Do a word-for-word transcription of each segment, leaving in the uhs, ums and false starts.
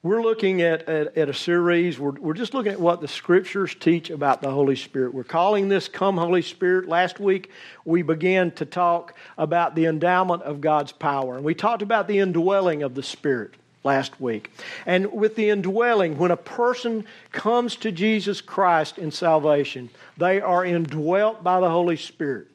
We're looking at, at, at a series. We're, we're just looking at what the Scriptures teach about the Holy Spirit. We're calling this Come Holy Spirit. Last week, we began to talk about the endowment of God's power. And we talked about the indwelling of the Spirit last week. And with the indwelling, when a person comes to Jesus Christ in salvation, they are indwelt by the Holy Spirit.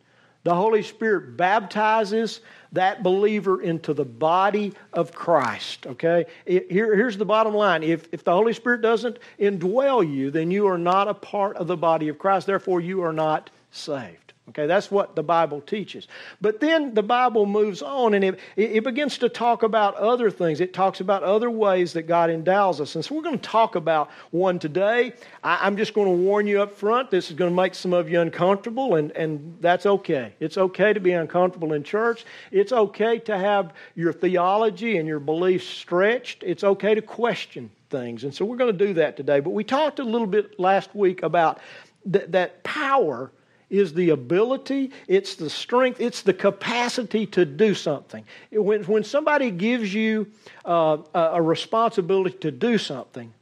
The Holy Spirit baptizes that believer into the body of Christ, okay? It, here, here's the bottom line. If, if the Holy Spirit doesn't indwell you, then you are not a part of the body of Christ. Therefore, you are not saved, okay? That's what the Bible teaches. But then the Bible moves on, and it, it begins to talk about other things. It talks about other ways that God endows us. And so we're going to talk about one today. I, I'm just going to warn you up front, this is going to make some of you uncomfortable, and, and that's okay. It's okay to be uncomfortable in church. It's okay to have your theology and your beliefs stretched. It's okay to question things. And so we're going to do that today. But we talked a little bit last week about th- that power is the ability, it's the strength, it's the capacity to do something. When, when somebody gives you uh, a responsibility to do something,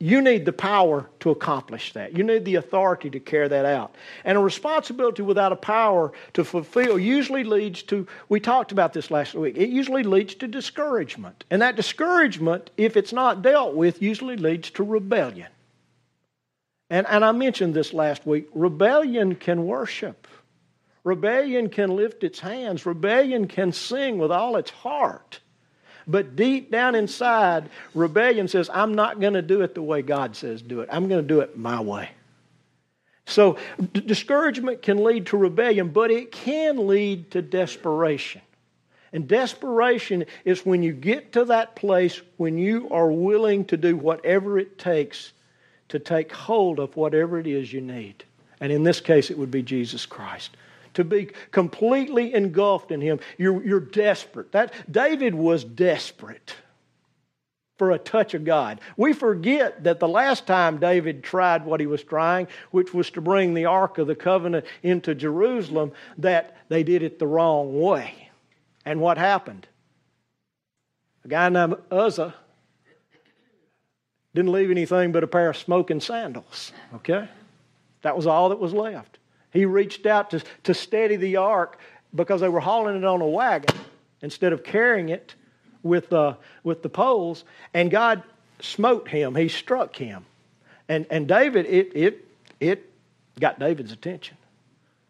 you need the power to accomplish that. You need the authority to carry that out. And a responsibility without a power to fulfill usually leads to, we talked about this last week, it usually leads to discouragement. And that discouragement, if it's not dealt with, usually leads to rebellion. And, and I mentioned this last week, rebellion can worship. Rebellion can lift its hands. Rebellion can sing with all its heart. But deep down inside, rebellion says, I'm not going to do it the way God says do it. I'm going to do it my way. So d- discouragement can lead to rebellion, but it can lead to desperation. And desperation is when you get to that place when you are willing to do whatever it takes to take hold of whatever it is you need. And in this case, it would be Jesus Christ. To be completely engulfed in Him. You're, you're desperate. That David was desperate for a touch of God. We forget that the last time David tried what he was trying, which was to bring the Ark of the Covenant into Jerusalem, that they did it the wrong way. And what happened? A guy named Uzzah didn't leave anything but a pair of smoking sandals, okay? That was all that was left. He reached out to, to steady the ark because they were hauling it on a wagon instead of carrying it with, uh, with the poles, and God smote him. He struck him. And, and David, it, it, it got David's attention.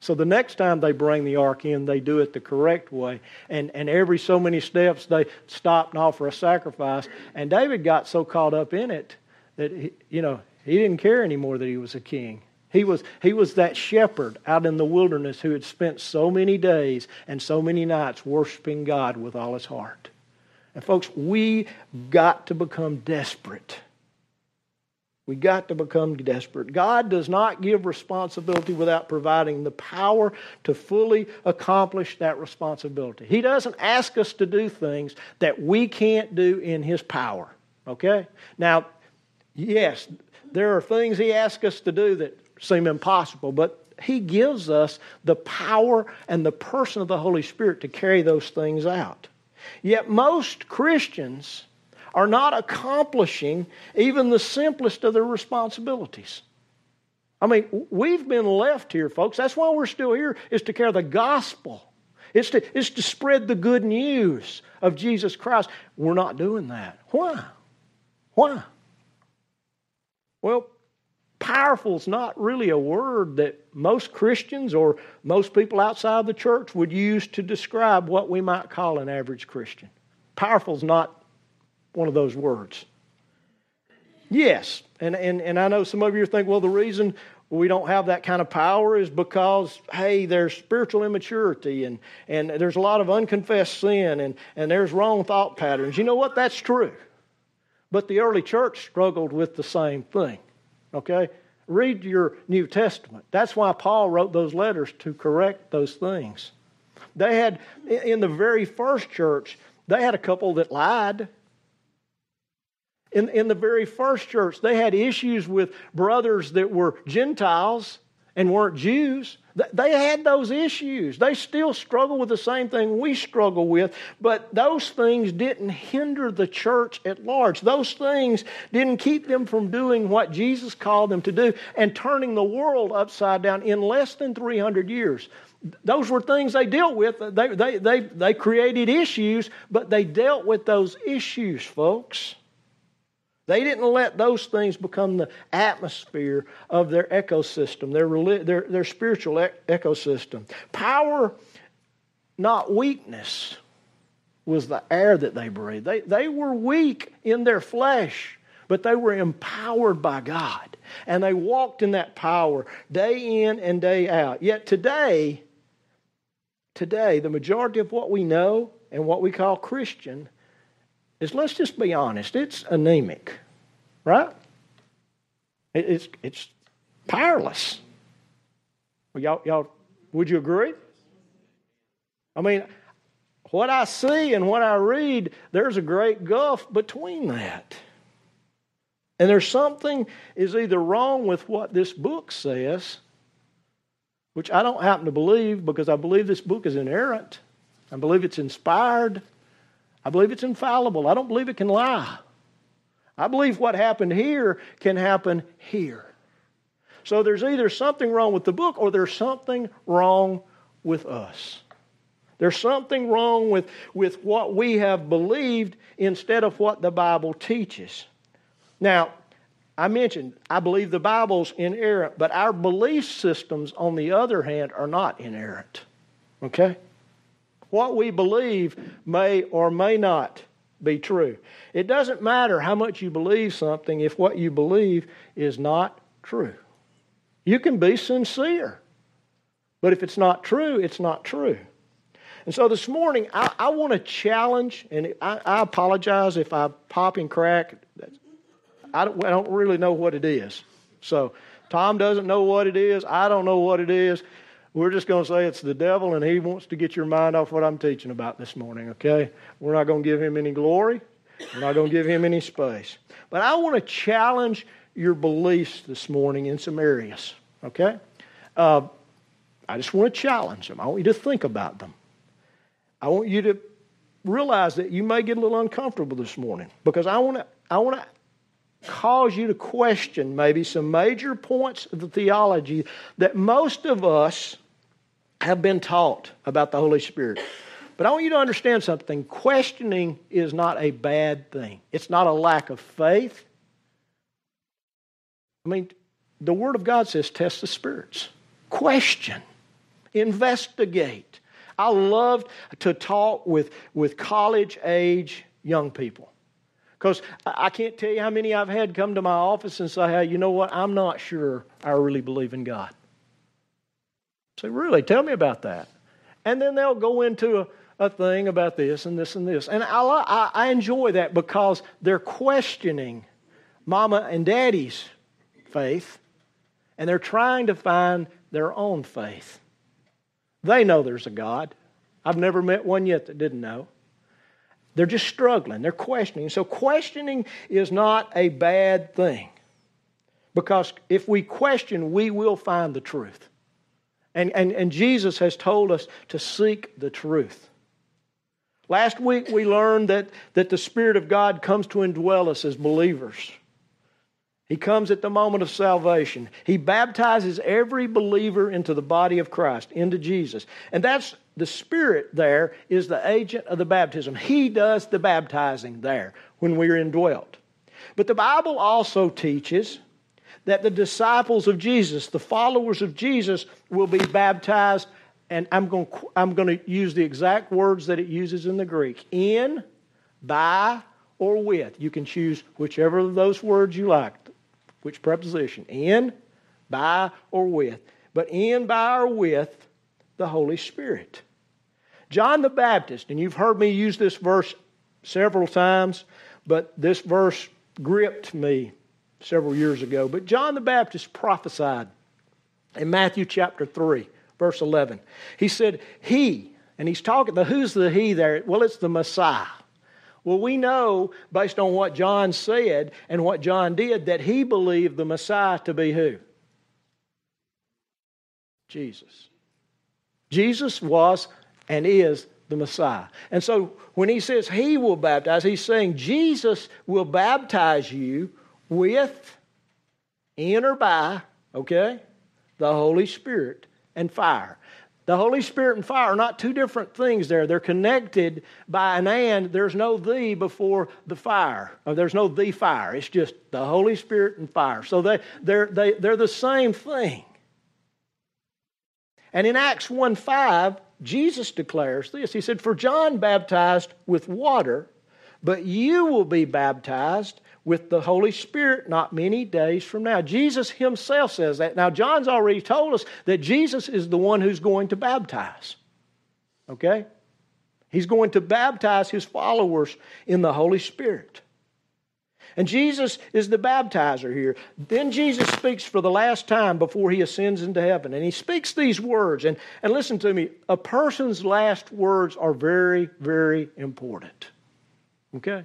So the next time they bring the ark in, they do it the correct way. And, and every so many steps, they stop and offer a sacrifice. And David got so caught up in it that, he, you know, he didn't care anymore that he was a king. He was, he was that shepherd out in the wilderness who had spent so many days and so many nights worshiping God with all his heart. And folks, we got to become desperate. We got to become desperate. God does not give responsibility without providing the power to fully accomplish that responsibility. He doesn't ask us to do things that we can't do in His power. Okay? Now, yes, there are things He asks us to do that seem impossible, but He gives us the power and the person of the Holy Spirit to carry those things out. Yet most Christians are not accomplishing even the simplest of their responsibilities. I mean, we've been left here, folks. That's why we're still here, is to carry the gospel. It's to, it's to spread the good news of Jesus Christ. We're not doing that. Why? Why? Well, powerful is not really a word that most Christians or most people outside the church would use to describe what we might call an average Christian. Powerful is not one of those words. Yes, and, and, and I know some of you think, well, the reason we don't have that kind of power is because, hey, there's spiritual immaturity and, and there's a lot of unconfessed sin and, and there's wrong thought patterns. You know what? That's true. But the early church struggled with the same thing, okay? Read your New Testament. That's why Paul wrote those letters, to correct those things. They had, in the very first church, they had a couple that lied. In, in the very first church, they had issues with brothers that were Gentiles and weren't Jews, they had those issues. They still struggle with the same thing we struggle with, but those things didn't hinder the church at large. Those things didn't keep them from doing what Jesus called them to do and turning the world upside down in less than three hundred years. Those were things they dealt with. They, they, they, they created issues, but they dealt with those issues, folks. They didn't let those things become the atmosphere of their ecosystem, their, their, their spiritual e- ecosystem. Power, not weakness, was the air that they breathed. They, they were weak in their flesh, but they were empowered by God. And they walked in that power day in and day out. Yet today, today, the majority of what we know and what we call Christian is, let's just be honest, it's anemic, right? It's it's powerless. Well, y'all, y'all, would you agree? I mean, what I see and what I read, there's a great gulf between that. And there's something is either wrong with what this book says, which I don't happen to believe, because I believe this book is inerrant. I believe it's inspired. I believe it's infallible. I don't believe it can lie. I believe what happened here can happen here. So there's either something wrong with the book, or there's something wrong with us. There's something wrong with, with what we have believed instead of what the Bible teaches. Now, I mentioned, I believe the Bible's inerrant, but our belief systems, on the other hand, are not inerrant. Okay? What we believe may or may not be true. It doesn't matter how much you believe something if what you believe is not true. You can be sincere, but if it's not true, it's not true. And so this morning, I, I want to challenge, and I, I apologize if I pop and crack. I don't, I don't really know what it is. So Tom doesn't know what it is. I don't know what it is. We're just going to say it's the devil, and he wants to get your mind off what I'm teaching about this morning, okay? We're not going to give him any glory. We're not going to give him any space. But I want to challenge your beliefs this morning in some areas, okay? Uh, I just want to challenge them. I want you to think about them. I want you to realize that you may get a little uncomfortable this morning, because I want to, I want to cause you to question maybe some major points of the theology that most of us have been taught about the Holy Spirit. But I want you to understand something. Questioning is not a bad thing. It's not a lack of faith. I mean, the Word of God says, test the spirits. Question. Investigate. I loved to talk with, with college-age young people, because I can't tell you how many I've had come to my office and say, hey, you know what, I'm not sure I really believe in God. Say, really, tell me about that. And then they'll go into a, a thing about this and this and this. And I, I, I enjoy that, because they're questioning mama and daddy's faith, and they're trying to find their own faith. They know there's a God. I've never met one yet that didn't know. They're just struggling. They're questioning. So questioning is not a bad thing, because if we question, we will find the truth. And, and, and Jesus has told us to seek the truth. Last week we learned that, that the Spirit of God comes to indwell us as believers. He comes at the moment of salvation. He baptizes every believer into the body of Christ, into Jesus. And that's the Spirit there is the agent of the baptism. He does the baptizing there when we are indwelt. But the Bible also teaches that the disciples of Jesus, the followers of Jesus, will be baptized, and I'm going to, I'm going to use the exact words that it uses in the Greek, in, by, or with. You can choose whichever of those words you like. Which preposition? In, by, or with. But in, by, or with the Holy Spirit. John the Baptist, and you've heard me use this verse several times, but this verse gripped me several years ago. But John the Baptist prophesied in Matthew chapter three, verse eleven. He said, he, and he's talking, the who's the he there? Well, it's the Messiah. Well, we know, based on what John said and what John did, that he believed the Messiah to be who? Jesus. Jesus was and is the Messiah. And so when he says he will baptize, he's saying Jesus will baptize you with, in or by, okay, the Holy Spirit and fire. The Holy Spirit and fire are not two different things there. They're connected by an and. There's no the before the fire. There's no the fire. It's just the Holy Spirit and fire. So they, they're, they, they're the same thing. And in Acts one five, Jesus declares this. He said, "For John baptized with water, but you will be baptized with the Holy Spirit not many days from now." Jesus himself says that. Now, John's already told us that Jesus is the one who's going to baptize. Okay? He's going to baptize his followers in the Holy Spirit. And Jesus is the baptizer here. Then Jesus speaks for the last time before he ascends into heaven. And he speaks these words. And, and listen to me, a person's last words are very, very important. Okay?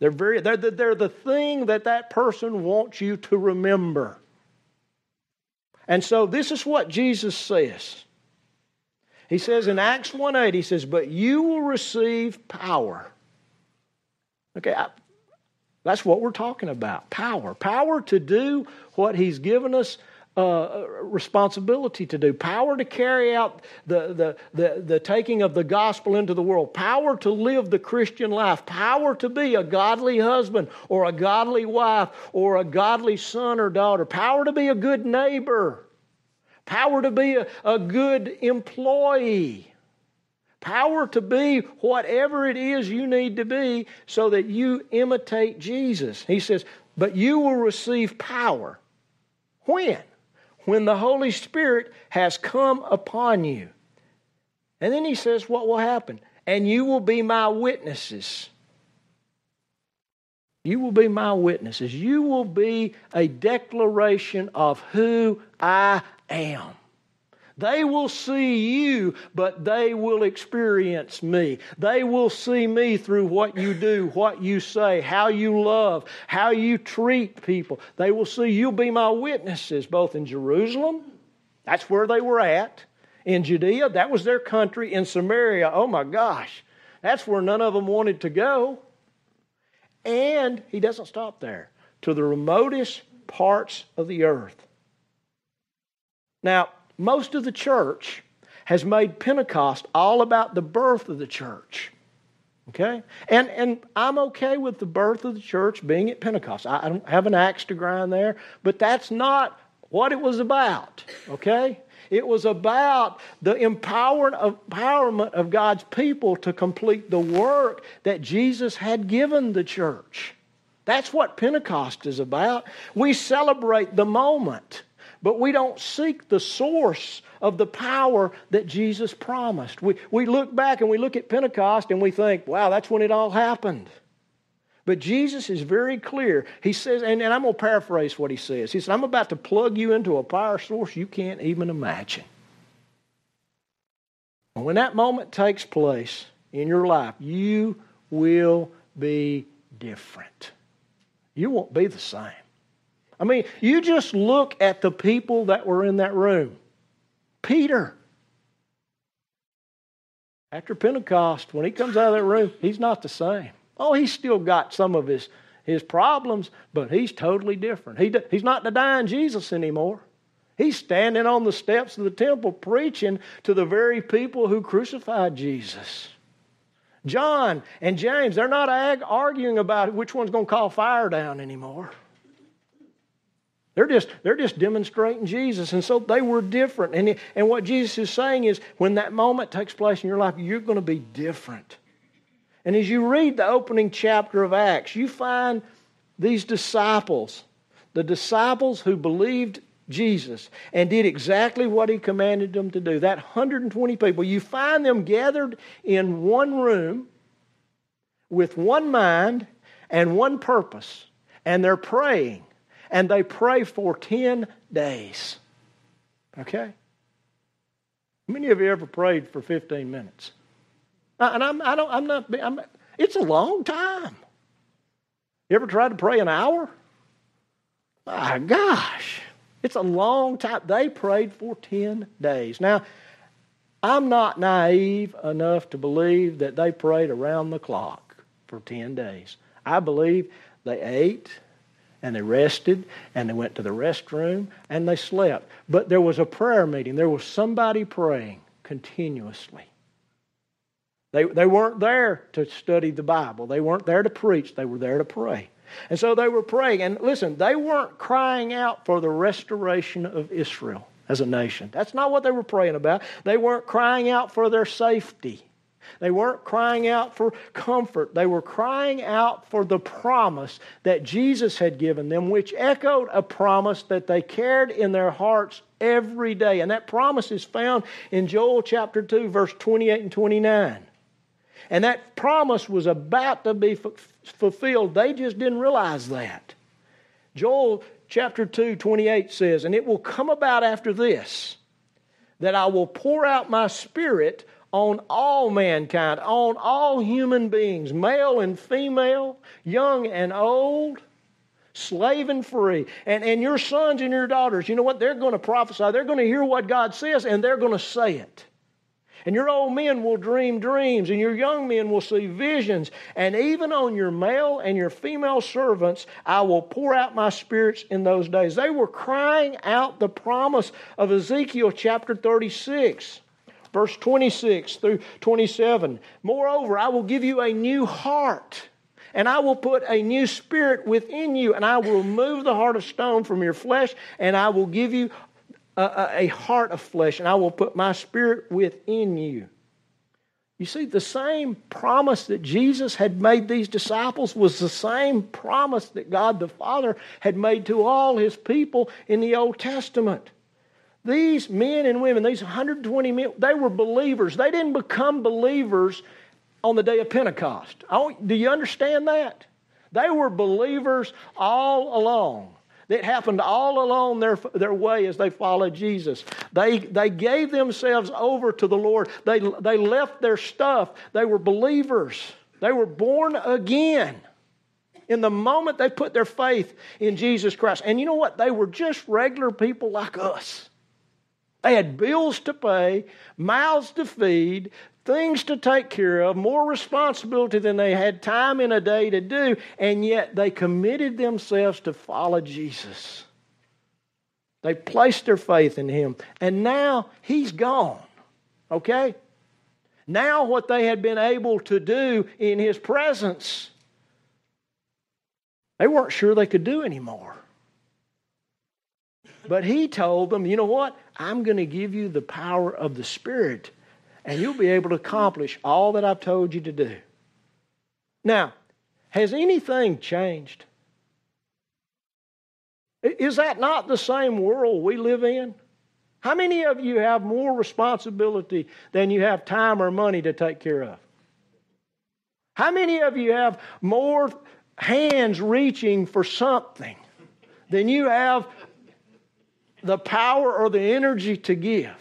They're, very, they're, they're the thing that that person wants you to remember. And so this is what Jesus says. He says in Acts one eight, he says, "But you will receive power." Okay, I, that's what we're talking about, power. Power to do what he's given us uh, responsibility to do. Power to carry out the, the, the, the taking of the gospel into the world. Power to live the Christian life. Power to be a godly husband or a godly wife or a godly son or daughter. Power to be a good neighbor. Power to be a, a good employee. Power to be whatever it is you need to be so that you imitate Jesus. He says, "But you will receive power." When? When the Holy Spirit has come upon you. And then he says what will happen. "And you will be my witnesses." You will be my witnesses. You will be a declaration of who I am. They will see you, but they will experience me. They will see me through what you do, what you say, how you love, how you treat people. They will see you'll be my witnesses, both in Jerusalem, that's where they were at, in Judea, that was their country, in Samaria, oh my gosh, that's where none of them wanted to go. And he doesn't stop there, to the remotest parts of the earth. Now, most of the church has made Pentecost all about the birth of the church. Okay? And and I'm okay with the birth of the church being at Pentecost. I, I don't have an axe to grind there, but that's not what it was about. Okay? It was about the empowerment of God's people to complete the work that Jesus had given the church. That's what Pentecost is about. We celebrate the moment, but we don't seek the source of the power that Jesus promised. We, we look back and we look at Pentecost and we think, wow, that's when it all happened. But Jesus is very clear. He says, and, and I'm going to paraphrase what he says. He said, "I'm about to plug you into a power source you can't even imagine." And when that moment takes place in your life, you will be different. You won't be the same. I mean, you just look at the people that were in that room. Peter, after Pentecost, when he comes out of that room, he's not the same. Oh, he's still got some of his, his problems, but he's totally different. He, he's not denying Jesus anymore. He's standing on the steps of the temple preaching to the very people who crucified Jesus. John and James, they're not ag- arguing about which one's going to call fire down anymore. They're just, they're just demonstrating Jesus. And so they were different. And, and what Jesus is saying is when that moment takes place in your life, you're going to be different. And as you read the opening chapter of Acts, you find these disciples, the disciples who believed Jesus and did exactly what he commanded them to do. That one hundred twenty people, you find them gathered in one room with one mind and one purpose. And they're praying. And they pray for ten days. Okay? How many of you ever prayed for fifteen minutes? And I'm, I don't, I'm not, I'm, it's a long time. You ever tried to pray an hour? My gosh. It's a long time. They prayed for ten days. Now, I'm not naive enough to believe that they prayed around the clock for ten days. I believe they ate and they rested and they went to the restroom and they slept. But there was a prayer meeting. There was somebody praying continuously. They, they weren't there to study the Bible. They weren't there to preach. They were there to pray. And so they were praying. And listen, they weren't crying out for the restoration of Israel as a nation. That's not what they were praying about. They weren't crying out for their safety. They weren't crying out for comfort. They were crying out for the promise that Jesus had given them, which echoed a promise that they carried in their hearts every day. And that promise is found in Joel chapter two, verse twenty-eight and twenty-nine. And that promise was about to be f- fulfilled. They just didn't realize that. Joel chapter two, twenty-eight says, "And it will come about after this, that I will pour out my Spirit on all mankind, on all human beings, male and female, young and old, slave and free. And, and your sons and your daughters," you know what? They're going to prophesy. They're going to hear what God says, and they're going to say it. "And your old men will dream dreams, and your young men will see visions. And even on your male and your female servants, I will pour out my Spirit in those days." They were crying out the promise of Ezekiel chapter thirty-six, verse twenty-six through twenty-seven. "Moreover, I will give you a new heart, and I will put a new spirit within you, and I will remove the heart of stone from your flesh, and I will give you Uh, a heart of flesh, and I will put my Spirit within you." You see, the same promise that Jesus had made these disciples was the same promise that God the Father had made to all His people in the Old Testament. These men and women, these one hundred twenty men, they were believers. They didn't become believers on the day of Pentecost. Oh, do you understand that? They were believers all along. It happened all along their, their way as they followed Jesus. They, they gave themselves over to the Lord. They, they left their stuff. They were believers. They were born again in the moment they put their faith in Jesus Christ. And you know what? They were just regular people like us. They had bills to pay, mouths to feed, things to take care of, more responsibility than they had time in a day to do, and yet they committed themselves to follow Jesus. They placed their faith in Him, and now He's gone, okay? Now what they had been able to do in His presence, they weren't sure they could do anymore. But He told them, you know what? I'm going to give you the power of the Spirit, and you'll be able to accomplish all that I've told you to do. Now, has anything changed? Is that not the same world we live in? How many of you have more responsibility than you have time or money to take care of? How many of you have more hands reaching for something than you have the power or the energy to give?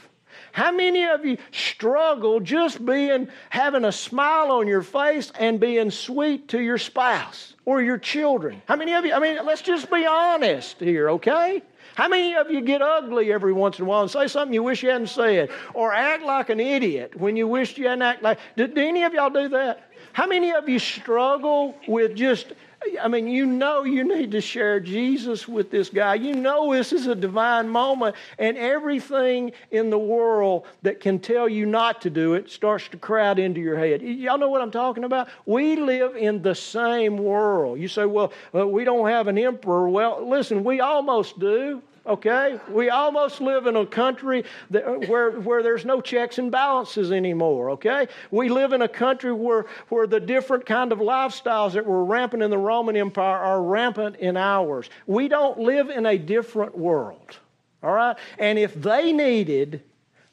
How many of you struggle just being, having a smile on your face and being sweet to your spouse or your children? How many of you, I mean, let's just be honest here, okay? How many of you get ugly every once in a while and say something you wish you hadn't said, or act like an idiot when you wished you hadn't acted like, do, do any of y'all do that? How many of you struggle with just, I mean, you know you need to share Jesus with this guy. You know this is a divine moment, and everything in the world that can tell you not to do it starts to crowd into your head. Y'all know what I'm talking about? We live in the same world. You say, well, uh, we don't have an emperor. Well, listen, we almost do, okay? We almost live in a country that, where, where there's no checks and balances anymore, okay? We live in a country where, where the different kind of lifestyles that were rampant in the Roman Empire are rampant in ours. We don't live in a different world, all right? And if they needed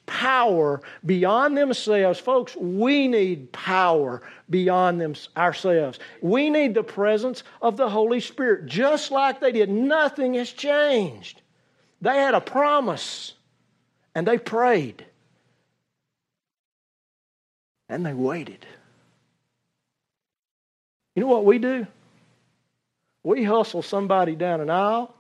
power beyond themselves, folks, we need power beyond them, ourselves. We need the presence of the Holy Spirit, just like they did. Nothing has changed. They had a promise, and they prayed, and they waited. You know what we do? We hustle somebody down an aisle,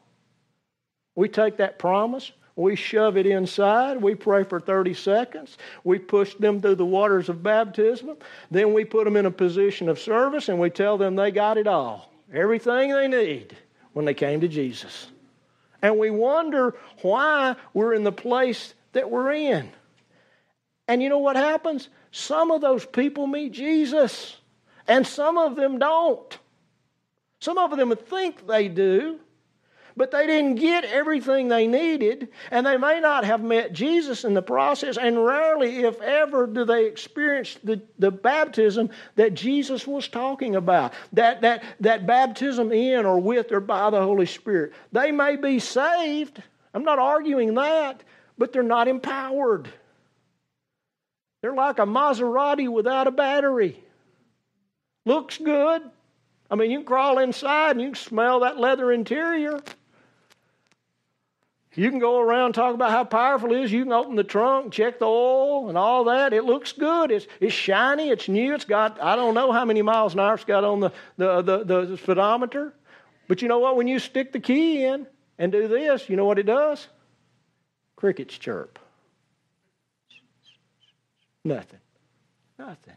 We take that promise, we shove it inside, we pray for thirty seconds, we push them through the waters of baptism, then we put them in a position of service and we tell them they got it all, everything they need when they came to Jesus. And we wonder why we're in the place that we're in. And you know what happens? Some of those people meet Jesus, and some of them don't. Some of them think they do, but they didn't get everything they needed, and they may not have met Jesus in the process, and rarely, if ever, do they experience the, the baptism that Jesus was talking about, that, that, that baptism in or with or by the Holy Spirit. They may be saved, I'm not arguing that, but they're not empowered. They're like a Maserati without a battery. Looks good. I mean, you can crawl inside and you can smell that leather interior. You can go around and talk about how powerful it is. You can open the trunk, check the oil and all that. It looks good. It's, it's shiny. It's new. It's got, I don't know how many miles an hour it's got on the, the, the, the speedometer. But you know what? When you stick the key in and do this, you know what it does? Crickets chirp. Nothing. Nothing.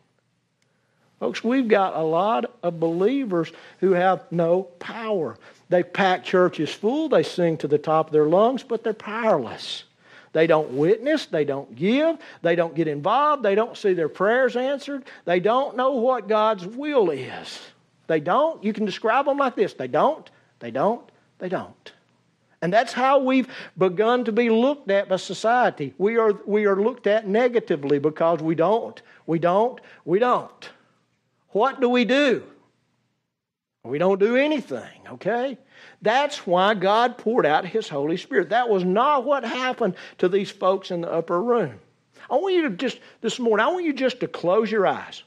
Folks, we've got a lot of believers who have no power. They pack churches full, they sing to the top of their lungs, but they're powerless. They don't witness, they don't give, they don't get involved, they don't see their prayers answered, they don't know what God's will is. They don't, you can describe them like this, they don't, they don't, they don't. And that's how we've begun to be looked at by society. We are, we are looked at negatively because we don't, we don't, we don't. What do we do? We don't do anything, okay? That's why God poured out His Holy Spirit. That was not what happened to these folks in the upper room. I want you to just, this morning, I want you just to close your eyes.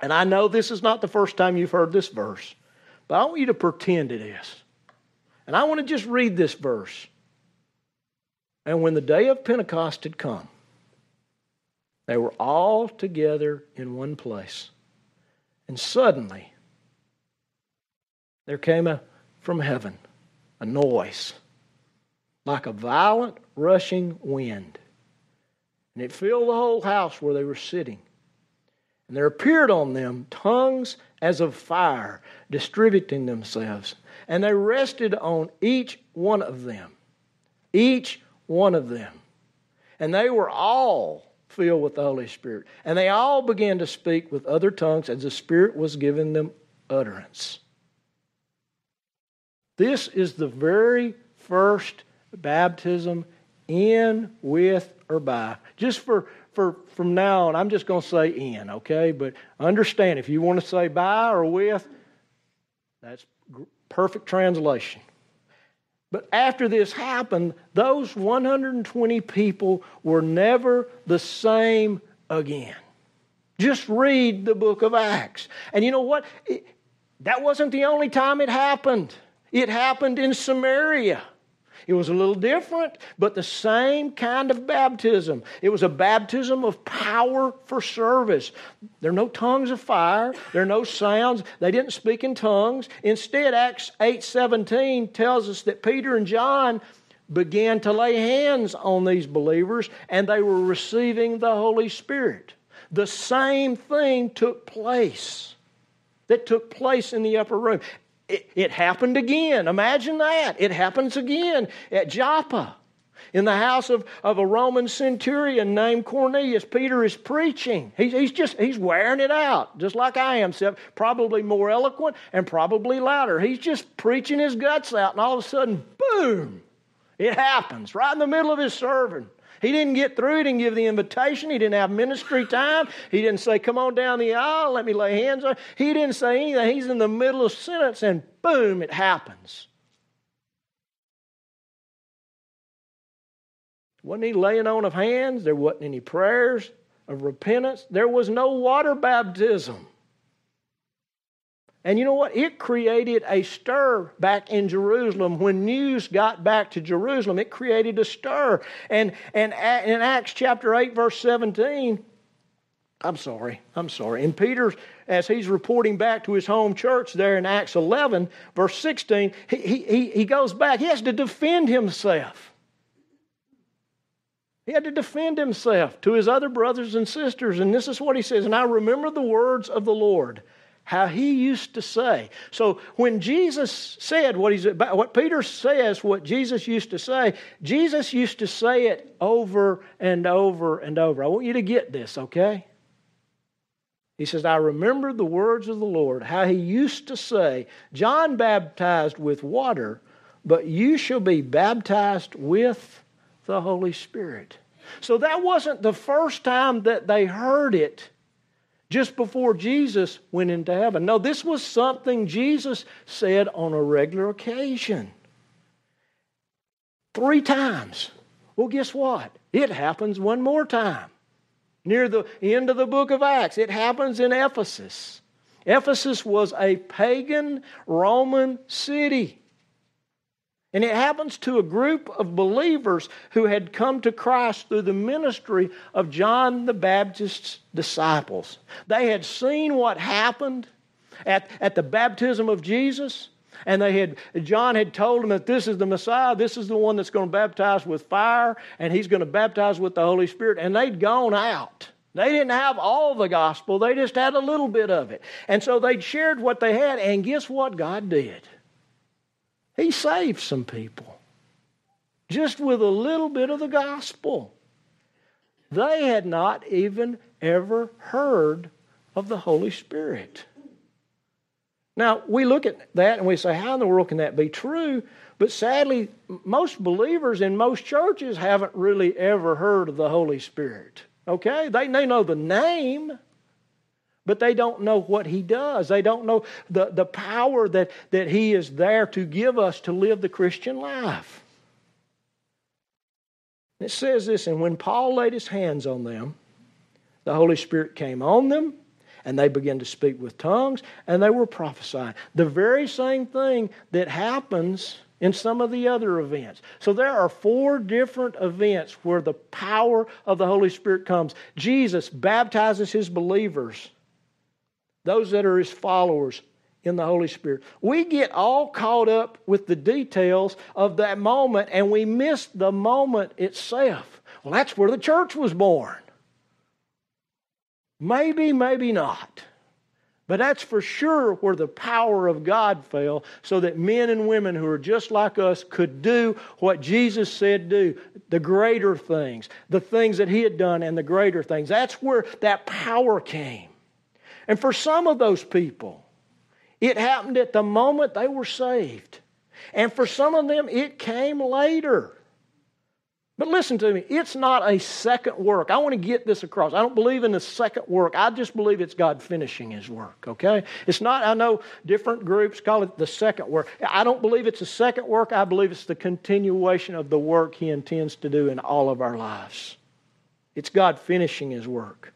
And I know this is not the first time you've heard this verse, but I want you to pretend it is. And I want to just read this verse. And when the day of Pentecost had come, they were all together in one place. And suddenly, there came a, from heaven a noise like a violent rushing wind. And it filled the whole house where they were sitting. And there appeared on them tongues as of fire, distributing themselves. And they rested on each one of them. Each one of them. And they were all filled with the Holy Spirit. And they all began to speak with other tongues as the Spirit was giving them utterance. This is the very first baptism in, with, or by. Just for, for from now on, I'm just going to say in, okay? But understand, if you want to say by or with, that's perfect translation. But after this happened, those one hundred twenty people were never the same again. Just read the book of Acts. And you know what? It, that wasn't the only time it happened. It happened in Samaria. It was a little different, but the same kind of baptism. It was a baptism of power for service. There are no tongues of fire. There are no sounds. They didn't speak in tongues. Instead, Acts eight seventeen tells us that Peter and John began to lay hands on these believers, and they were receiving the Holy Spirit. The same thing took place that took place in the upper room. It, it happened again. Imagine that. It happens again at Joppa in the house of, of a Roman centurion named Cornelius. Peter is preaching. He's, he's just, he's wearing it out, just like I am, except probably more eloquent and probably louder. He's just preaching his guts out, and all of a sudden, boom, it happens right in the middle of his sermon. He didn't get through. He didn't give the invitation. He didn't have ministry time. He didn't say, come on down the aisle, let me lay hands on. He didn't say anything. He's in the middle of a sentence and boom, it happens. Wasn't any laying on of hands. There wasn't any prayers of repentance. There was no water baptism. And you know what? It created a stir back in Jerusalem. When news got back to Jerusalem, it created a stir. And, and in Acts chapter eight, verse seventeen, I'm sorry. I'm sorry. And Peter, as he's reporting back to his home church there in Acts eleven, verse sixteen, he, he, he goes back. He has to defend himself. He had to defend himself to his other brothers and sisters. And this is what he says, "And I remember the words of the Lord, how he used to say." So when Jesus said what he's about, what Peter says, what Jesus used to say, Jesus used to say it over and over and over. I want you to get this, okay? He says, "I remember the words of the Lord, how he used to say, John baptized with water, but you shall be baptized with the Holy Spirit." So that wasn't the first time that they heard it just before Jesus went into heaven. No, this was something Jesus said on a regular occasion. Three times. Well, guess what? It happens one more time. Near the end of the book of Acts, it happens in Ephesus. Ephesus was a pagan Roman city. And it happens to a group of believers who had come to Christ through the ministry of John the Baptist's disciples. They had seen what happened at, at the baptism of Jesus. And they had John had told them that this is the Messiah. This is the one that's going to baptize with fire. And he's going to baptize with the Holy Spirit. And they'd gone out. They didn't have all the gospel. They just had a little bit of it. And so they'd shared what they had. And guess what God did? He saved some people. Just with a little bit of the gospel. They had not even ever heard of the Holy Spirit. Now, we look at that and we say, how in the world can that be true? But sadly, most believers in most churches haven't really ever heard of the Holy Spirit. Okay? They, they know the name, but they don't know what He does. They don't know the, the power that, that He is there to give us to live the Christian life. It says this, "And when Paul laid his hands on them, the Holy Spirit came on them, and they began to speak with tongues, and they were prophesying." The very same thing that happens in some of the other events. So there are four different events where the power of the Holy Spirit comes. Jesus baptizes His believers, those that are His followers, in the Holy Spirit. We get all caught up with the details of that moment, and we miss the moment itself. Well, that's where the church was born. Maybe, maybe not. But that's for sure where the power of God fell, so that men and women who are just like us could do what Jesus said do, the greater things, the things that He had done and the greater things. That's where that power came. And for some of those people, it happened at the moment they were saved. And for some of them, it came later. But listen to me, it's not a second work. I want to get this across. I don't believe in the second work. I just believe it's God finishing His work, okay? It's not, I know different groups call it the second work. I don't believe it's a second work. I believe it's the continuation of the work He intends to do in all of our lives. It's God finishing His work.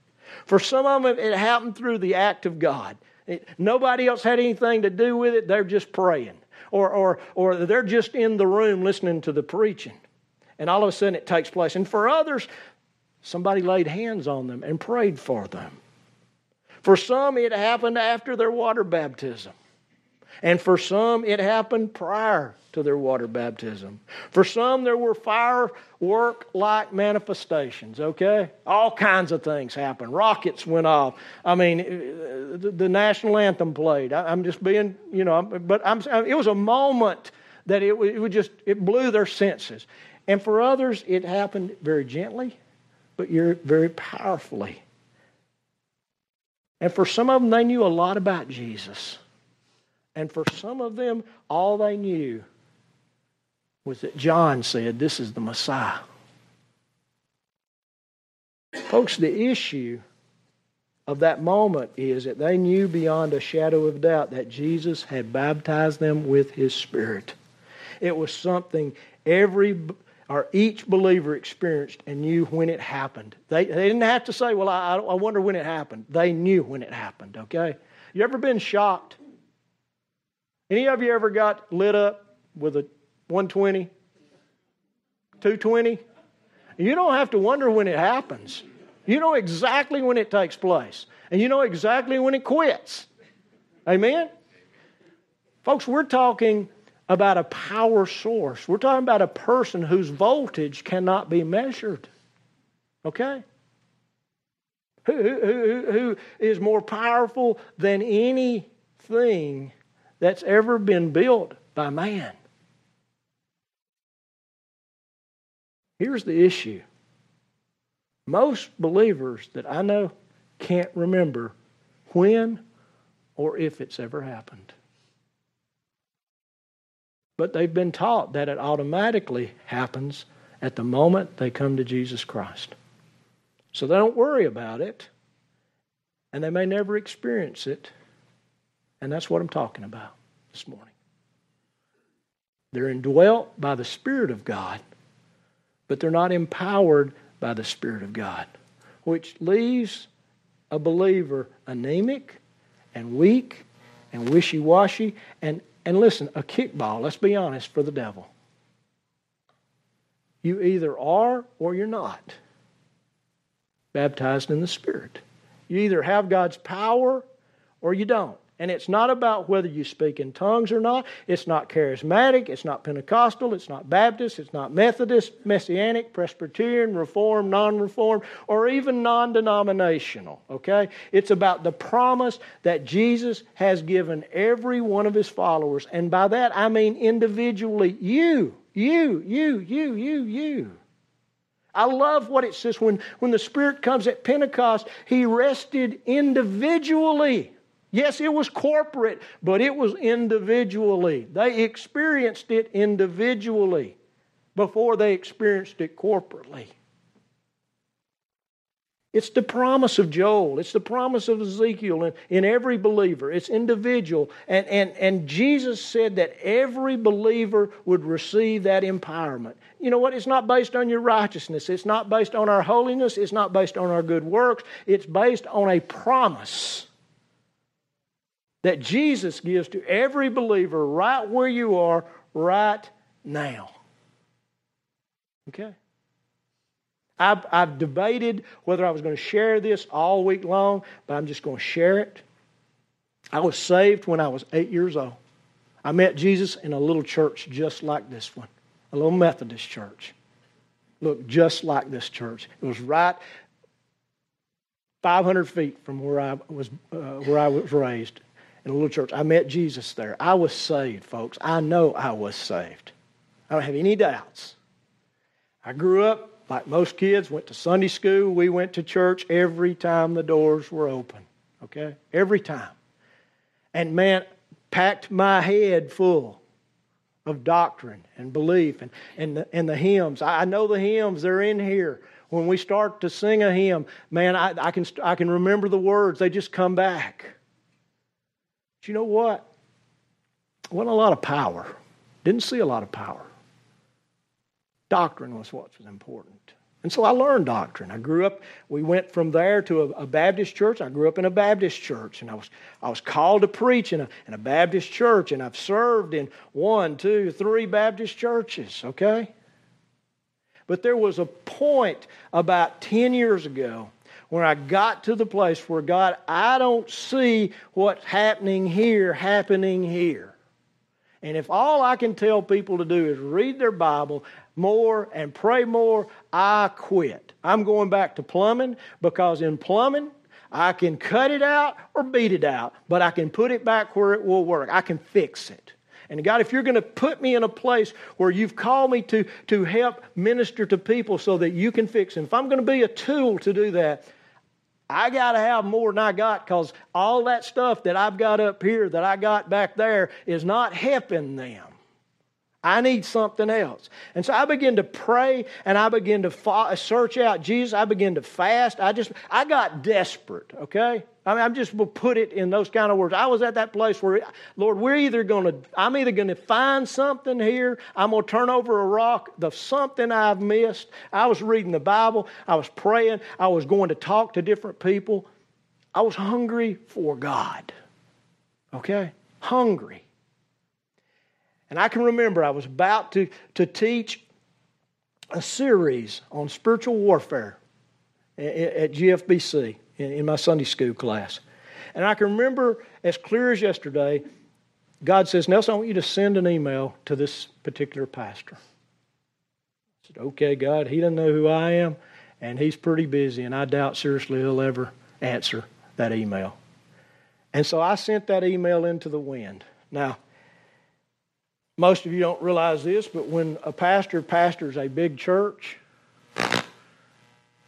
For some of them, it happened through the act of God. It, nobody else had anything to do with it. They're just praying. Or, or, or they're just in the room listening to the preaching. And all of a sudden it takes place. And for others, somebody laid hands on them and prayed for them. For some, it happened after their water baptism. And for some, it happened prior to their water baptism. For some, there were firework-like manifestations, okay? All kinds of things happened. Rockets went off. I mean, the national anthem played. I'm just being, you know, but I'm, it was a moment that it was just, it blew their senses. And for others, it happened very gently, but very powerfully. And for some of them, they knew a lot about Jesus. And for some of them, all they knew was that John said, "This is the Messiah." Folks, the issue of that moment is that they knew beyond a shadow of doubt that Jesus had baptized them with His Spirit. It was something every... or each believer experienced and knew when it happened. They, they didn't have to say, well, I, I wonder when it happened. They knew when it happened, okay? You ever been shocked? Any of you ever got lit up with a one twenty? two twenty? You don't have to wonder when it happens. You know exactly when it takes place. And you know exactly when it quits. Amen? Folks, we're talking about a power source. We're talking about a person whose voltage cannot be measured. Okay? Who, who, who is more powerful than anything that's ever been built by man. Here's the issue. Most believers that I know can't remember when or if it's ever happened. But they've been taught that it automatically happens at the moment they come to Jesus Christ. So they don't worry about it, and they may never experience it. And that's what I'm talking about this morning. They're indwelt by the Spirit of God, but they're not empowered by the Spirit of God, which leaves a believer anemic and weak and wishy-washy and, and listen, a kickball, let's be honest, for the devil. You either are or you're not baptized in the Spirit. You either have God's power or you don't. And it's not about whether you speak in tongues or not. It's not charismatic. It's not Pentecostal. It's not Baptist. It's not Methodist, Messianic, Presbyterian, Reformed, non-Reformed, or even non-denominational. Okay? It's about the promise that Jesus has given every one of His followers. And by that, I mean individually you, you, you, you, you, you. I love what it says when, when the Spirit comes at Pentecost, He rested individually. Yes, it was corporate, but it was individually. They experienced it individually before they experienced it corporately. It's the promise of Joel. It's the promise of Ezekiel in, in every believer. It's individual. And, and, and Jesus said that every believer would receive that empowerment. You know what? It's not based on your righteousness. It's not based on our holiness. It's not based on our good works. It's based on a promise that Jesus gives to every believer right where you are right now. Okay? I've, I've debated whether I was going to share this all week long, but I'm just going to share it. I was saved when I was eight years old. I met Jesus in a little church just like this one, a little Methodist church. Looked just like this church. It was right five hundred feet from where I was, uh, where I was raised. In a little church. I met Jesus there. I was saved, folks. I know I was saved. I don't have any doubts. I grew up like most kids, went to Sunday school. We went to church every time the doors were open. Okay? Every time. And man, packed my head full of doctrine and belief and, and, the, and the hymns. I know the hymns. They're in here. When we start to sing a hymn, man, I, I can I can remember the words. They just come back. You know what? Wasn't a lot of power. Didn't see a lot of power. Doctrine was what was important. And so I learned doctrine. I grew up, we went from there to a, a Baptist church. I grew up in a Baptist church. And I was I was called to preach in a, in a Baptist church. And I've served in one, two, three Baptist churches. Okay? But there was a point about ten years ago when I got to the place where, God, I don't see what's happening here, happening here. And if all I can tell people to do is read their Bible more and pray more, I quit. I'm going back to plumbing, because in plumbing, I can cut it out or beat it out, but I can put it back where it will work. I can fix it. And God, if you're going to put me in a place where you've called me to, to help minister to people so that you can fix them, if I'm going to be a tool to do that, I got to have more than I got, because all that stuff that I've got up here, that I got back there, is not helping them. I need something else. And so I begin to pray, and I begin to fa- search out Jesus. I begin to fast. I just, I got desperate, okay? I mean, I'm just will put it in those kind of words. I was at that place where, Lord, we're either going to, I'm either going to find something here. I'm going to turn over a rock, the something I've missed. I was reading the Bible. I was praying. I was going to talk to different people. I was hungry for God. Okay? Hungry. And I can remember I was about to, to teach a series on spiritual warfare at G F B C in my Sunday school class. And I can remember as clear as yesterday, God says, Nelson, I want you to send an email to this particular pastor. I said, okay, God, he doesn't know who I am, and he's pretty busy, and I doubt seriously he'll ever answer that email. And so I sent that email into the wind. Now, most of you don't realize this, but when a pastor pastors a big church,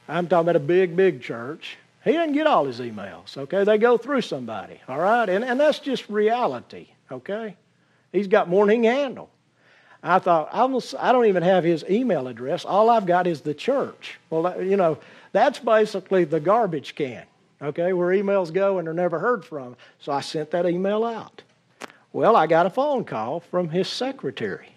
I'm talking about a big, big church, he doesn't get all his emails, okay? They go through somebody, all right? And and that's just reality, okay? He's got more than he can handle. I thought, I, will, I don't even have his email address. All I've got is the church. Well, you know, that's basically the garbage can, okay, where emails go and they're never heard from. So I sent that email out. Well, I got a phone call from his secretary.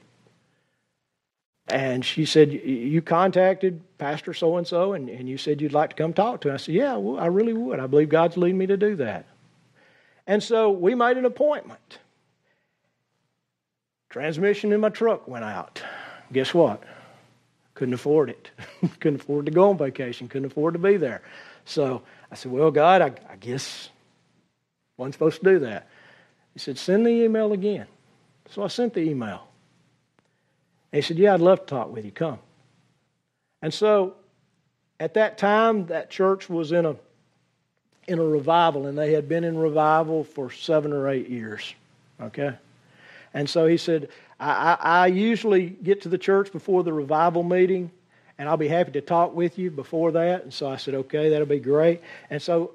And she said, you contacted Pastor so-and-so, and, and you said you'd like to come talk to him. I said, yeah, well, I really would. I believe God's leading me to do that. And so we made an appointment. Transmission in my truck went out. Guess what? Couldn't afford it. Couldn't afford to go on vacation. Couldn't afford to be there. So I said, well, God, I, I guess one's supposed to do that. He said, send the email again. So I sent the email. And he said, yeah, I'd love to talk with you. Come. And so at that time, that church was in a in a revival, and they had been in revival for seven or eight years. Okay? And so he said, I, I, I usually get to the church before the revival meeting, and I'll be happy to talk with you before that. And so I said, okay, that'll be great. And so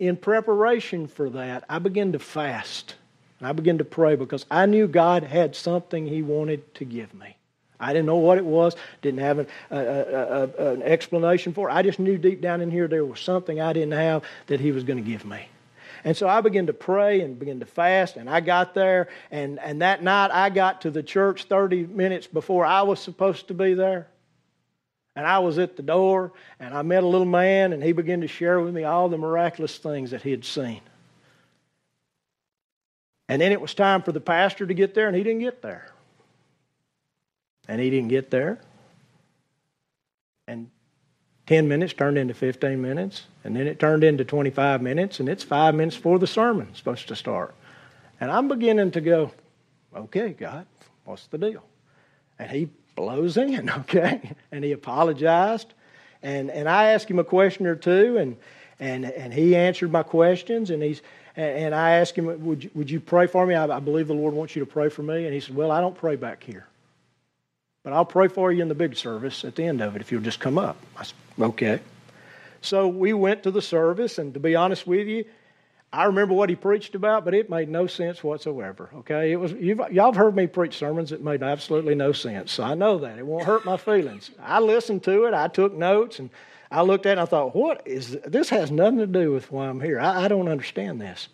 in preparation for that, I began to fast. And I began to pray because I knew God had something he wanted to give me. I didn't know what it was, didn't have an, uh, uh, uh, an explanation for it. I just knew deep down in here there was something I didn't have that he was going to give me. And so I began to pray and began to fast, and I got there, and, and that night I got to the church thirty minutes before I was supposed to be there. And I was at the door, and I met a little man, and he began to share with me all the miraculous things that he had seen. And then it was time for the pastor to get there, and he didn't get there. And he didn't get there. And ten minutes turned into fifteen minutes. And then it turned into twenty-five minutes. And it's five minutes before the sermon's supposed to start. And I'm beginning to go, okay, God, what's the deal? And he blows in, okay? And he apologized. And and I asked him a question or two. And and, and he answered my questions. And he's and, and I asked him, would you, would you pray for me? I, I believe the Lord wants you to pray for me. And he said, well, I don't pray back here. But I'll pray for you in the big service at the end of it if you'll just come up. I said, okay. So we went to the service, and to be honest with you, I remember what he preached about, but it made no sense whatsoever, okay? It was you've, y'all have heard me preach sermons that made absolutely no sense, so I know that. It won't hurt my feelings. I listened to it. I took notes, and I looked at it, and I thought, what is this? This has nothing to do with why I'm here. I, I don't understand this.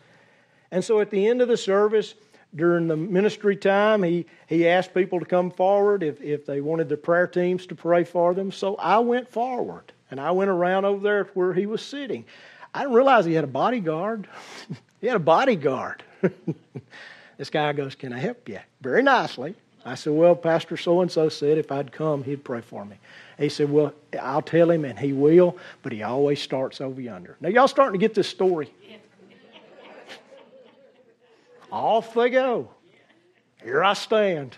And so at the end of the service, during the ministry time, he, he asked people to come forward if, if they wanted the prayer teams to pray for them. So I went forward, and I went around over there where he was sitting. I didn't realize he had a bodyguard. He had a bodyguard. This guy goes, can I help you? Very nicely. I said, well, Pastor so-and-so said if I'd come, he'd pray for me. He said, well, I'll tell him, and he will, but he always starts over yonder. Now, y'all starting to get this story. Off they go. Here I stand.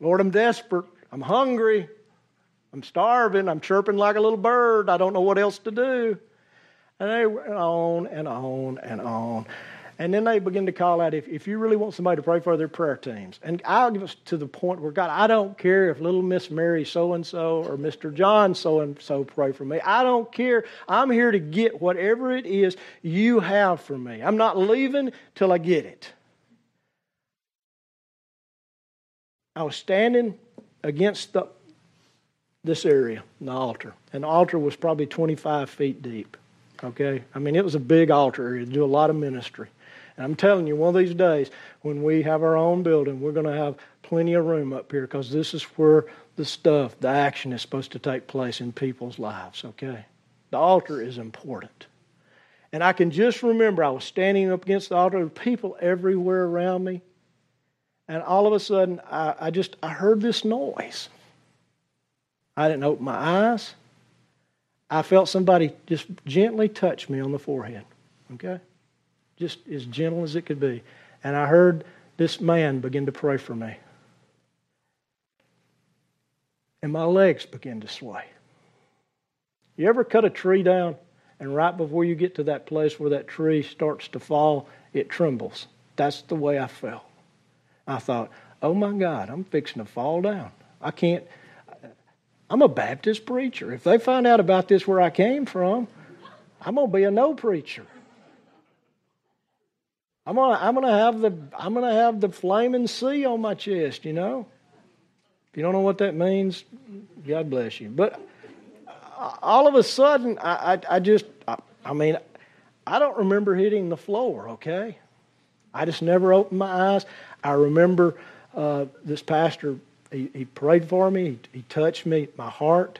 Lord, I'm desperate. I'm hungry. I'm starving. I'm chirping like a little bird. I don't know what else to do. And they went on and on and on. And then they begin to call out, if, if you really want somebody to pray for their prayer teams. And I'll give us to the point where, God, I don't care if little Miss Mary so-and-so or Mister John so-and-so pray for me. I don't care. I'm here to get whatever it is you have for me. I'm not leaving till I get it. I was standing against the, this area, the altar. And the altar was probably twenty-five feet deep. Okay? I mean, it was a big altar area to do a lot of ministry. And I'm telling you, one of these days, when we have our own building, we're going to have plenty of room up here because this is where the stuff, the action is supposed to take place in people's lives, okay? The altar is important. And I can just remember I was standing up against the altar, people everywhere around me, and all of a sudden, I, I just, I heard this noise. I didn't open my eyes. I felt somebody just gently touch me on the forehead, okay? Just as gentle as it could be. And I heard this man begin to pray for me. And my legs began to sway. You ever cut a tree down, and right before you get to that place where that tree starts to fall, it trembles? That's the way I felt. I thought, oh my God, I'm fixing to fall down. I can't, I'm a Baptist preacher. If they find out about this where I came from, I'm going to be a no preacher. I'm going I'm to have the I'm going to have the flaming sea on my chest, you know. If you don't know what that means, God bless you. But all of a sudden, I, I, I just, I, I mean, I don't remember hitting the floor, okay? I just never opened my eyes. I remember uh, this pastor, he, he prayed for me. He, he touched me, my heart.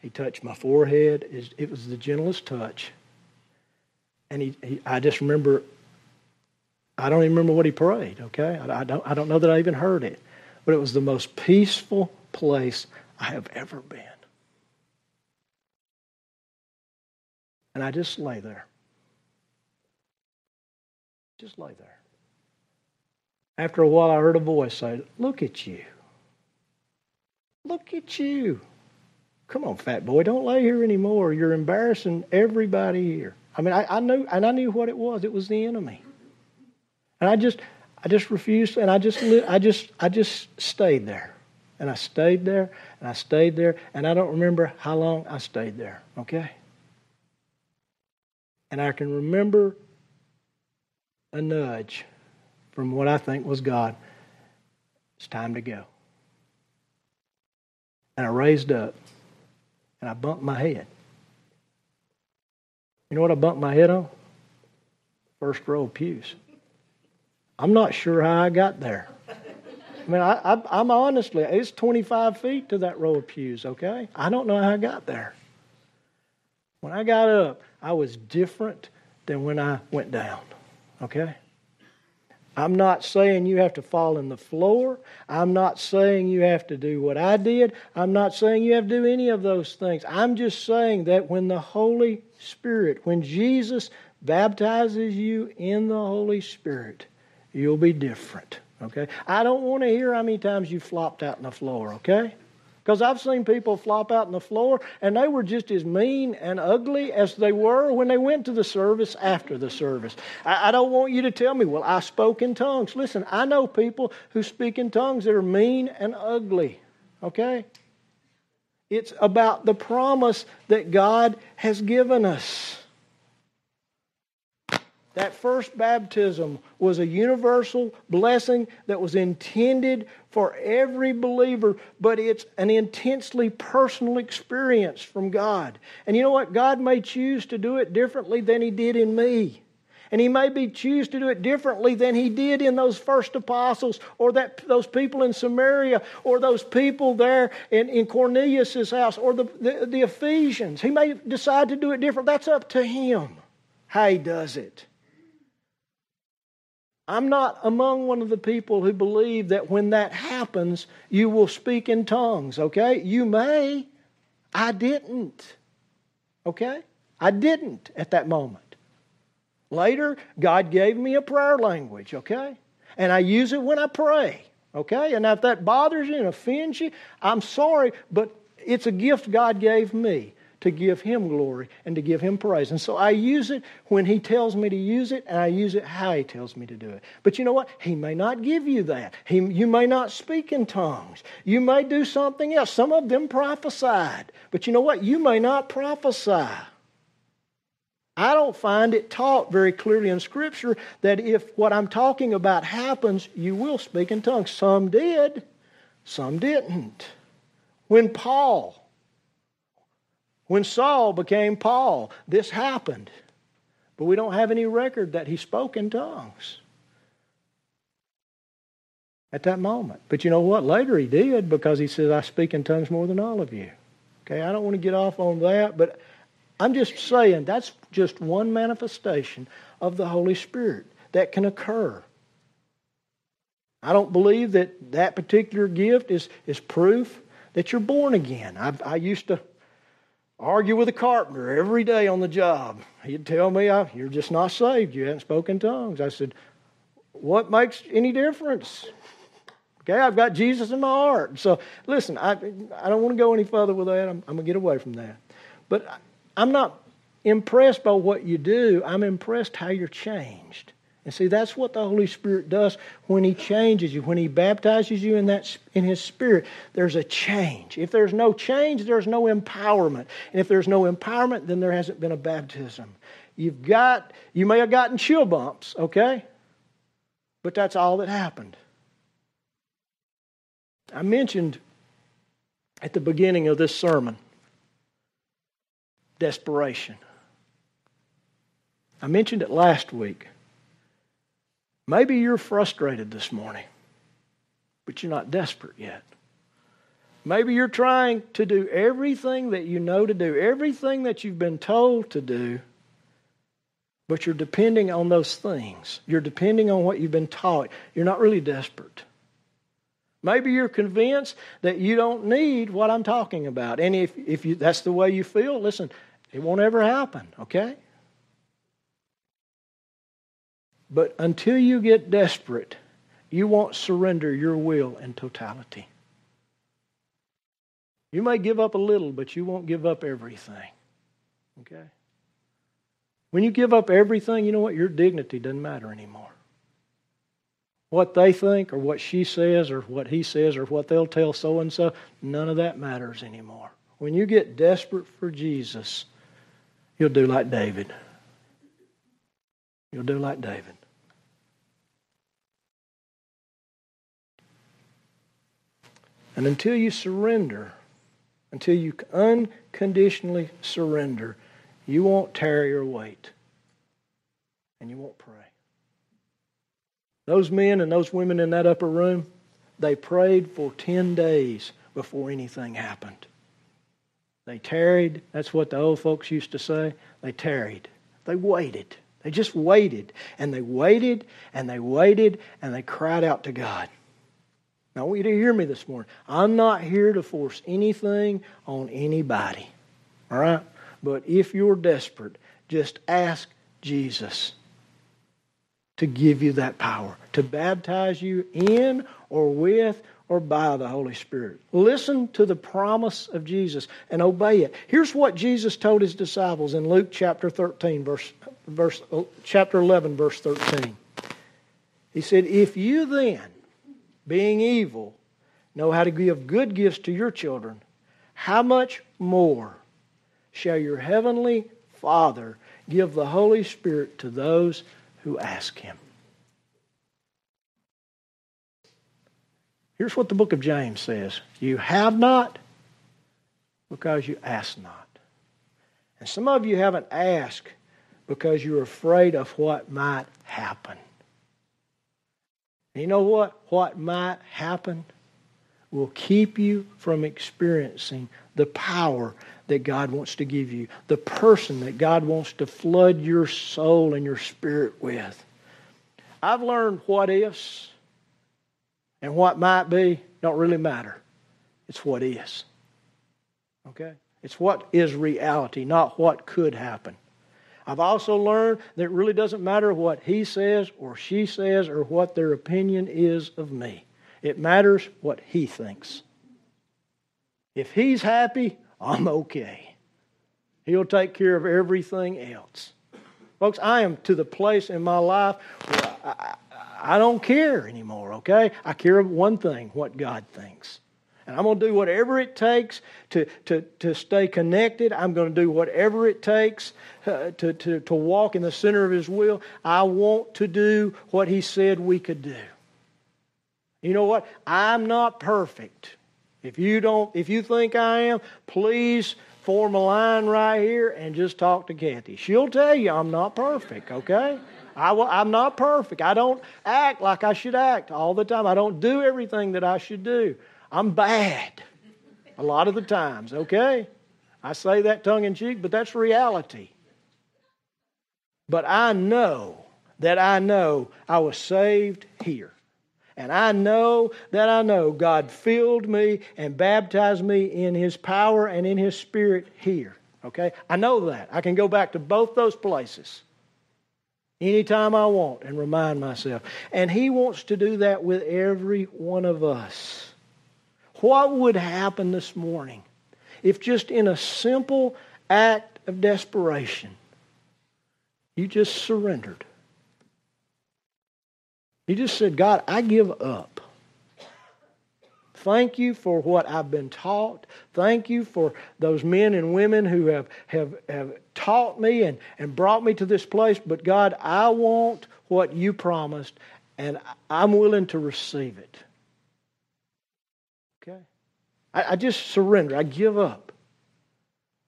He touched my forehead. It, it was the gentlest touch. And he, he, I just remember, I don't even remember what he prayed, okay? I, I, don't, I don't know that I even heard it. But it was the most peaceful place I have ever been. And I just lay there. Just lay there. After a while, I heard a voice say, "Look at you. Look at you. Come on, fat boy, don't lay here anymore. You're embarrassing everybody here." I mean, I, I knew, and I knew what it was. It was the enemy. And I just, I just refused, and I just, I just, I just stayed there, and I stayed there, and I stayed there, and I don't remember how long I stayed there. Okay. And I can remember a nudge from what I think was God. It's time to go. And I raised up and I bumped my head. You know what I bumped my head on? First row pews. I'm not sure how I got there. I mean, I, I, I'm honestly, it's twenty-five feet to that row of pews, okay? I don't know how I got there. When I got up, I was different than when I went down, okay? I'm not saying you have to fall on the floor. I'm not saying you have to do what I did. I'm not saying you have to do any of those things. I'm just saying that when the Holy Spirit, when Jesus baptizes you in the Holy Spirit, you'll be different, okay? I don't want to hear how many times you flopped out on the floor, okay? Because I've seen people flop out on the floor, and they were just as mean and ugly as they were when they went to the service after the service. I, I don't want you to tell me, well, I spoke in tongues. Listen, I know people who speak in tongues that are mean and ugly, okay? It's about the promise that God has given us. That first baptism was a universal blessing that was intended for every believer, but it's an intensely personal experience from God. And you know what? God may choose to do it differently than He did in me. And He may be choose to do it differently than He did in those first apostles, or that those people in Samaria, or those people there in, in Cornelius' house, or the, the, the Ephesians. He may decide to do it different. That's up to Him how He does it. I'm not among one of the people who believe that when that happens, you will speak in tongues, okay? You may. I didn't, okay? I didn't at that moment. Later, God gave me a prayer language, okay? And I use it when I pray, okay? And if that bothers you and offends you, I'm sorry, but it's a gift God gave me to give Him glory and to give Him praise. And so I use it when He tells me to use it, and I use it how He tells me to do it. But you know what? He may not give you that. He, you may not speak in tongues. You may do something else. Some of them prophesied. But you know what? You may not prophesy. I don't find it taught very clearly in Scripture that if what I'm talking about happens, you will speak in tongues. Some did. Some didn't. When Paul... When Saul became Paul, this happened. But we don't have any record that he spoke in tongues at that moment. But you know what? Later he did, because he says, "I speak in tongues more than all of you." Okay, I don't want to get off on that, but I'm just saying that's just one manifestation of the Holy Spirit that can occur. I don't believe that that particular gift is, is proof that you're born again. I, I used to... argue with a carpenter every day on the job. He'd tell me, I, you're just not saved. You haven't spoken tongues. I said, what makes any difference? Okay, I've got Jesus in my heart. So listen, I, I don't want to go any further with that. I'm, I'm going to get away from that. But I, I'm not impressed by what you do. I'm impressed how you're changed. And see, that's what the Holy Spirit does when He changes you, when He baptizes you in that in His Spirit. There's a change. If there's no change, there's no empowerment. And if there's no empowerment, then there hasn't been a baptism. You've got, you may have gotten chill bumps, okay? But that's all that happened. I mentioned at the beginning of this sermon, desperation. I mentioned it last week. Maybe you're frustrated this morning, but you're not desperate yet. Maybe you're trying to do everything that you know to do, everything that you've been told to do, but you're depending on those things. You're depending on what you've been taught. You're not really desperate. Maybe you're convinced that you don't need what I'm talking about. And if, if you, that's the way you feel, listen, it won't ever happen, okay? But until you get desperate, you won't surrender your will in totality. You may give up a little, but you won't give up everything, okay? When you give up everything, you know what? Your dignity doesn't matter anymore. What they think or what she says or what he says or what they'll tell so-and-so, none of that matters anymore. When you get desperate for Jesus, you'll do like David. You'll do like David. And until you surrender, until you unconditionally surrender, you won't tarry or wait. And you won't pray. Those men and those women in that upper room, they prayed for ten days before anything happened. They tarried. That's what the old folks used to say. They tarried. They waited. They just waited. And they waited, and they waited, and they cried out to God. Now, I want you to hear me this morning. I'm not here to force anything on anybody. All right? But if you're desperate, just ask Jesus to give you that power, to baptize you in or with or by the Holy Spirit. Listen to the promise of Jesus and obey it. Here's what Jesus told His disciples in Luke chapter thirteen, verse, verse chapter eleven, verse thirteen. He said, "If you then, being evil, know how to give good gifts to your children, how much more shall your heavenly Father give the Holy Spirit to those who ask Him?" Here's what the book of James says. You have not because you ask not. And some of you haven't asked because you're afraid of what might happen. And you know what? What might happen will keep you from experiencing the power that God wants to give you, the person that God wants to flood your soul and your spirit with. I've learned what ifs and what might be don't really matter. It's what is. Okay? It's what is reality, not what could happen. I've also learned that it really doesn't matter what he says or she says or what their opinion is of me. It matters what he thinks. If he's happy, I'm okay. He'll take care of everything else. Folks, I am to the place in my life where I, I, I don't care anymore, okay? I care of one thing, what God thinks. And I'm going to do whatever it takes to, to, to stay connected. I'm going to do whatever it takes uh, to, to, to walk in the center of His will. I want to do what He said we could do. You know what? I'm not perfect. If you don't, if you think I am, please form a line right here and just talk to Kathy. She'll tell you I'm not perfect, okay? I will, I'm not perfect. I don't act like I should act all the time. I don't do everything that I should do. I'm bad a lot of the times, okay? I say that tongue in cheek, but that's reality. But I know that I know I was saved here. And I know that I know God filled me and baptized me in His power and in His Spirit here. Okay? I know that. I can go back to both those places anytime I want and remind myself. And He wants to do that with every one of us. What would happen this morning if just in a simple act of desperation, you just surrendered? You just said, God, I give up. Thank you for what I've been taught. Thank you for those men and women who have, have, have taught me and, and brought me to this place. But God, I want what you promised, and I'm willing to receive it. Okay? I, I just surrender. I give up.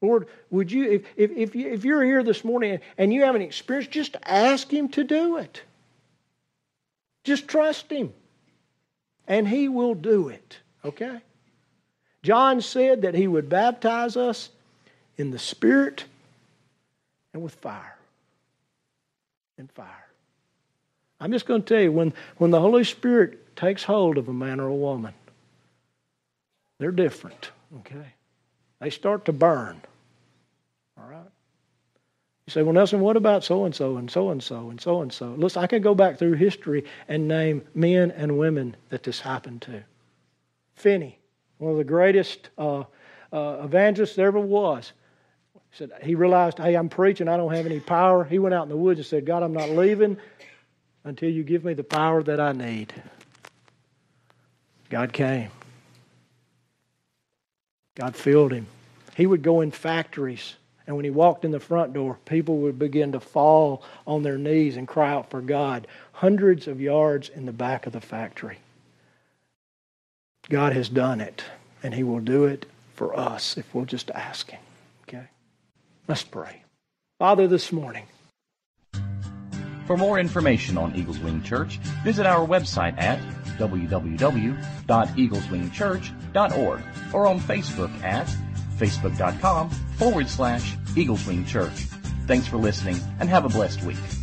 Lord, would you, if, if, if, you, if you're here this morning and you haven't experienced, just ask Him to do it. Just trust Him. And He will do it, okay? John said that He would baptize us in the Spirit and with fire. And fire. I'm just going to tell you, when, when the Holy Spirit takes hold of a man or a woman, they're different, okay? They start to burn, all right? You say, well, Nelson, what about so-and-so and so-and-so and so-and-so? Listen, I could go back through history and name men and women that this happened to. Finney, one of the greatest uh, uh, evangelists there ever was, said he realized, hey, I'm preaching, I don't have any power. He went out in the woods and said, God, I'm not leaving until you give me the power that I need. God came. God filled him. He would go in factories. And when he walked in the front door, people would begin to fall on their knees and cry out for God, hundreds of yards in the back of the factory. God has done it, and He will do it for us if we'll just ask Him. Okay? Let's pray. Father, this morning. For more information on Eagles Wing Church, visit our website at w w w dot eagles wing church dot org or on Facebook at facebook dot com forward slash Eagles Wing Church. Thanks for listening, and have a blessed week.